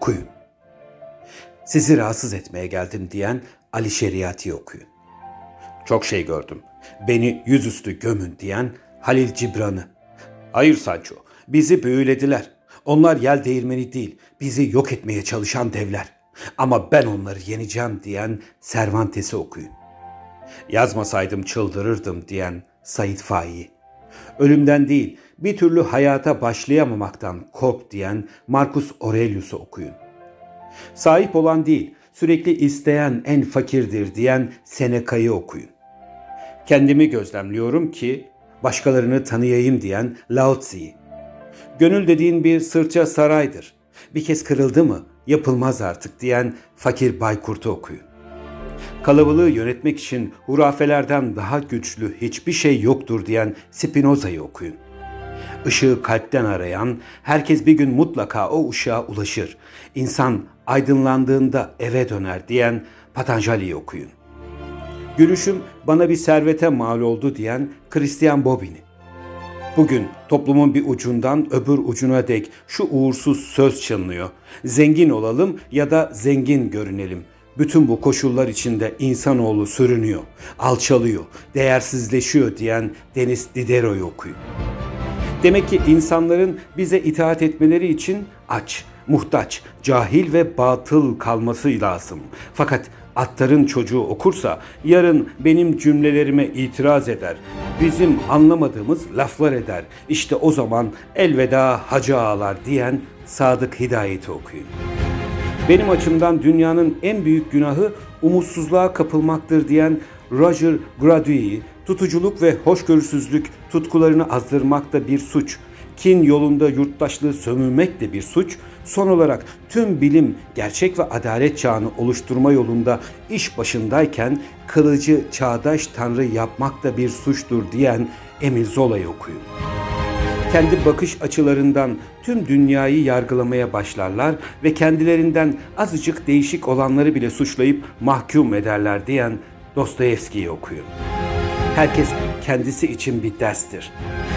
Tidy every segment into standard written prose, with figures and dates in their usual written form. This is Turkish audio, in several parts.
okuyun. Sizi rahatsız etmeye geldim diyen Ali Şeriati'yi okuyun. Çok şey gördüm. Beni yüzüstü gömün diyen Halil Gibran'ı. Hayır Sancho, bizi büyülediler. Onlar yel değirmeni değil, bizi yok etmeye çalışan devler. Ama ben onları yeneceğim diyen Cervantes'i okuyun. Yazmasaydım çıldırırdım diyen Sait Faik'i. Ölümden değil, bir türlü hayata başlayamamaktan kork diyen Marcus Aurelius'u okuyun. Sahip olan değil, sürekli isteyen en fakirdir diyen Seneca'yı okuyun. Kendimi gözlemliyorum ki başkalarını tanıyayım diyen Laozi'yi. Gönül dediğin bir sırça saraydır. Bir kez kırıldı mı yapılmaz artık diyen Fakir Baykurt'u okuyun. Kalabalığı yönetmek için hurafelerden daha güçlü hiçbir şey yoktur diyen Spinoza'yı okuyun. Işığı kalpten arayan, herkes bir gün mutlaka o ışığa ulaşır. İnsan aydınlandığında eve döner diyen Patanjali'yi okuyun. Gülüşüm bana bir servete mal oldu diyen Christian Bobin'i. Bugün toplumun bir ucundan öbür ucuna dek şu uğursuz söz çalınıyor. Zengin olalım ya da zengin görünelim. Bütün bu koşullar içinde insanoğlu sürünüyor, alçalıyor, değersizleşiyor diyen Denis Diderot'u okuyun. Demek ki insanların bize itaat etmeleri için aç, muhtaç, cahil ve batıl kalması lazım. Fakat Attar'ın çocuğu okursa yarın benim cümlelerime itiraz eder, bizim anlamadığımız laflar eder. İşte o zaman elveda hacı ağalar diyen Sadık Hidayet'i okuyun. Benim açımdan dünyanın en büyük günahı umutsuzluğa kapılmaktır diyen Roger Grady'yi, tutuculuk ve hoşgörüsüzlük tutkularını azdırmak da bir suç, kin yolunda yurttaşlığı sömürmek de bir suç, son olarak tüm bilim gerçek ve adalet çağını oluşturma yolunda iş başındayken kılıcı çağdaş tanrı yapmak da bir suçtur diyen Emil Zola'yı okuyun. Kendi bakış açılarından tüm dünyayı yargılamaya başlarlar ve kendilerinden azıcık değişik olanları bile suçlayıp mahkum ederler diyen Dostoyevski'yi okuyun. Herkes kendisi için bir derstir.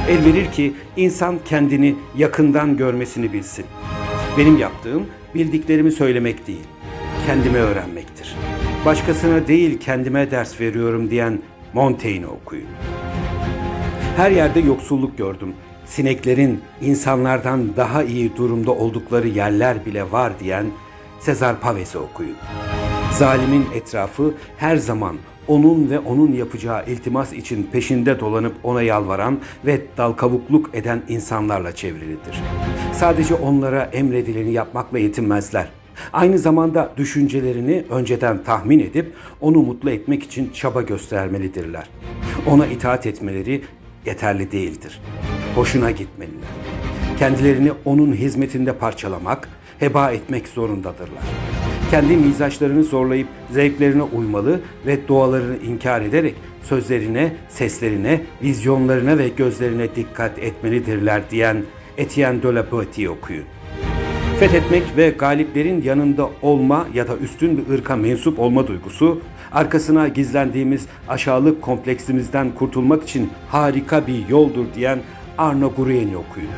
Elverir ki insan kendini yakından görmesini bilsin. Benim yaptığım bildiklerimi söylemek değil, kendimi öğrenmektir. Başkasına değil kendime ders veriyorum diyen Montaigne okuyun. Her yerde yoksulluk gördüm. Sineklerin insanlardan daha iyi durumda oldukları yerler bile var diyen Cesare Pavese okuyun. Zalimin etrafı her zaman onun ve onun yapacağı iltimas için peşinde dolanıp ona yalvaran ve dalkavukluk eden insanlarla çevrilidir. Sadece onlara emredileni yapmakla yetinmezler. Aynı zamanda düşüncelerini önceden tahmin edip onu mutlu etmek için çaba göstermelidirler. Ona itaat etmeleri yeterli değildir. Hoşuna gitmeliler. Kendilerini onun hizmetinde parçalamak, heba etmek zorundadırlar. Kendi mizaçlarını zorlayıp zevklerine uymalı ve doğalarını inkar ederek sözlerine, seslerine, vizyonlarına ve gözlerine dikkat etmelidirler diyen Etienne de la Boétie okuyun. Fethetmek ve galiplerin yanında olma ya da üstün bir ırka mensup olma duygusu, arkasına gizlendiğimiz aşağılık kompleksimizden kurtulmak için harika bir yoldur diyen Arna Gureyen'i okuyun.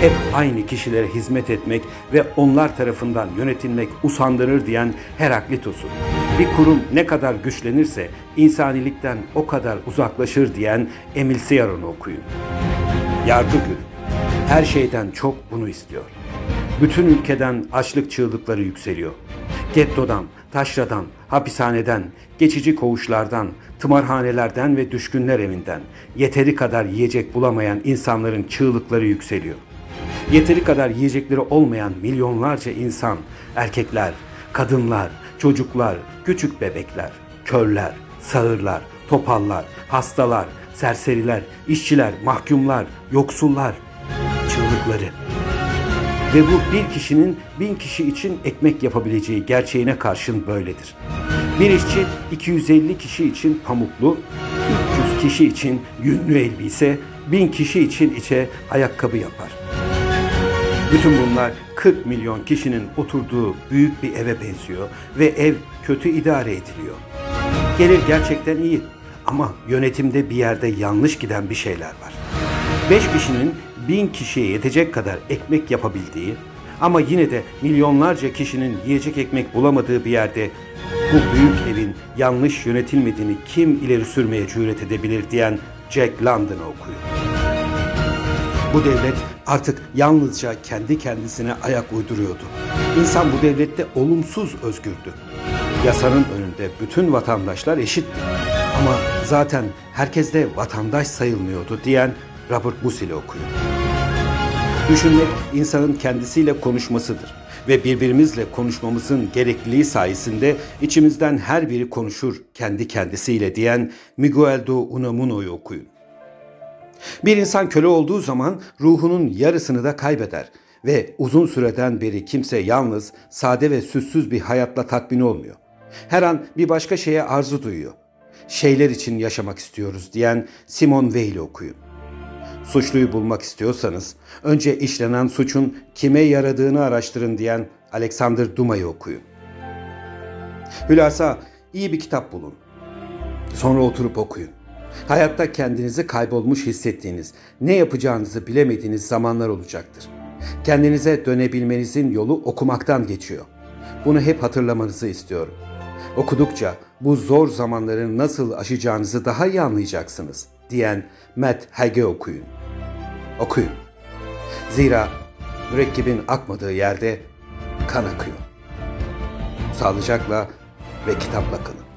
Hep aynı kişilere hizmet etmek ve onlar tarafından yönetilmek usandırır diyen Heraklitos'u. Bir kurum ne kadar güçlenirse insanilikten o kadar uzaklaşır diyen Emil Cioran'ı okuyun. Yargı günü. Her şeyden çok bunu istiyor. Bütün ülkeden açlık çığlıkları yükseliyor. Gettodan, taşradan, hapishaneden, geçici koğuşlardan, tımarhanelerden ve düşkünler evinden yeteri kadar yiyecek bulamayan insanların çığlıkları yükseliyor. Yeteri kadar yiyecekleri olmayan milyonlarca insan, erkekler, kadınlar, çocuklar, küçük bebekler, körler, sağırlar, topallar, hastalar, serseriler, işçiler, mahkumlar, yoksullar çığlıkları. Ve bu bir kişinin 1000 kişi için ekmek yapabileceği gerçeğine karşın böyledir. Bir işçi 250 kişi için pamuklu, 300 kişi için yünlü elbise, 1000 kişi için içe ayakkabı yapar. Bütün bunlar 40 milyon kişinin oturduğu büyük bir eve benziyor ve ev kötü idare ediliyor. Gelir gerçekten iyi ama yönetimde bir yerde yanlış giden bir şeyler var. 5 kişinin 1000 kişiye yetecek kadar ekmek yapabildiği, Ama yine de milyonlarca kişinin yiyecek ekmek bulamadığı bir yerde bu büyük evin yanlış yönetilmediğini kim ileri sürmeye cüret edebilir diyen Jack London'ı okuyor. Bu devlet artık yalnızca kendi kendisine ayak uyduruyordu. İnsan bu devlette olumsuz özgürdü. Yasanın önünde bütün vatandaşlar eşitti. Ama zaten herkes de vatandaş sayılmıyordu diyen Robert Musil okuyor. Düşünmek insanın kendisiyle konuşmasıdır ve birbirimizle konuşmamızın gerekliliği sayesinde içimizden her biri konuşur kendi kendisiyle diyen Miguel de Unamuno'yu okuyun. Bir insan köle olduğu zaman ruhunun yarısını da kaybeder ve uzun süreden beri kimse yalnız, sade ve süssüz bir hayatla tatmin olmuyor. Her an bir başka şeye arzu duyuyor. Şeyler için yaşamak istiyoruz diyen Simon Weil'i okuyun. Suçluyu bulmak istiyorsanız önce işlenen suçun kime yaradığını araştırın diyen Alexander Dumas'ı okuyun. Hülasa, iyi bir kitap bulun. Sonra oturup okuyun. Hayatta kendinizi kaybolmuş hissettiğiniz, ne yapacağınızı bilemediğiniz zamanlar olacaktır. Kendinize dönebilmenizin yolu okumaktan geçiyor. Bunu hep hatırlamanızı istiyorum. Okudukça bu zor zamanları nasıl aşacağınızı daha iyi anlayacaksınız diyen Matt Hage okuyun. Okuyun. Zira mürekkebin akmadığı yerde kan akıyor. Sağlıcakla ve kitapla kalın.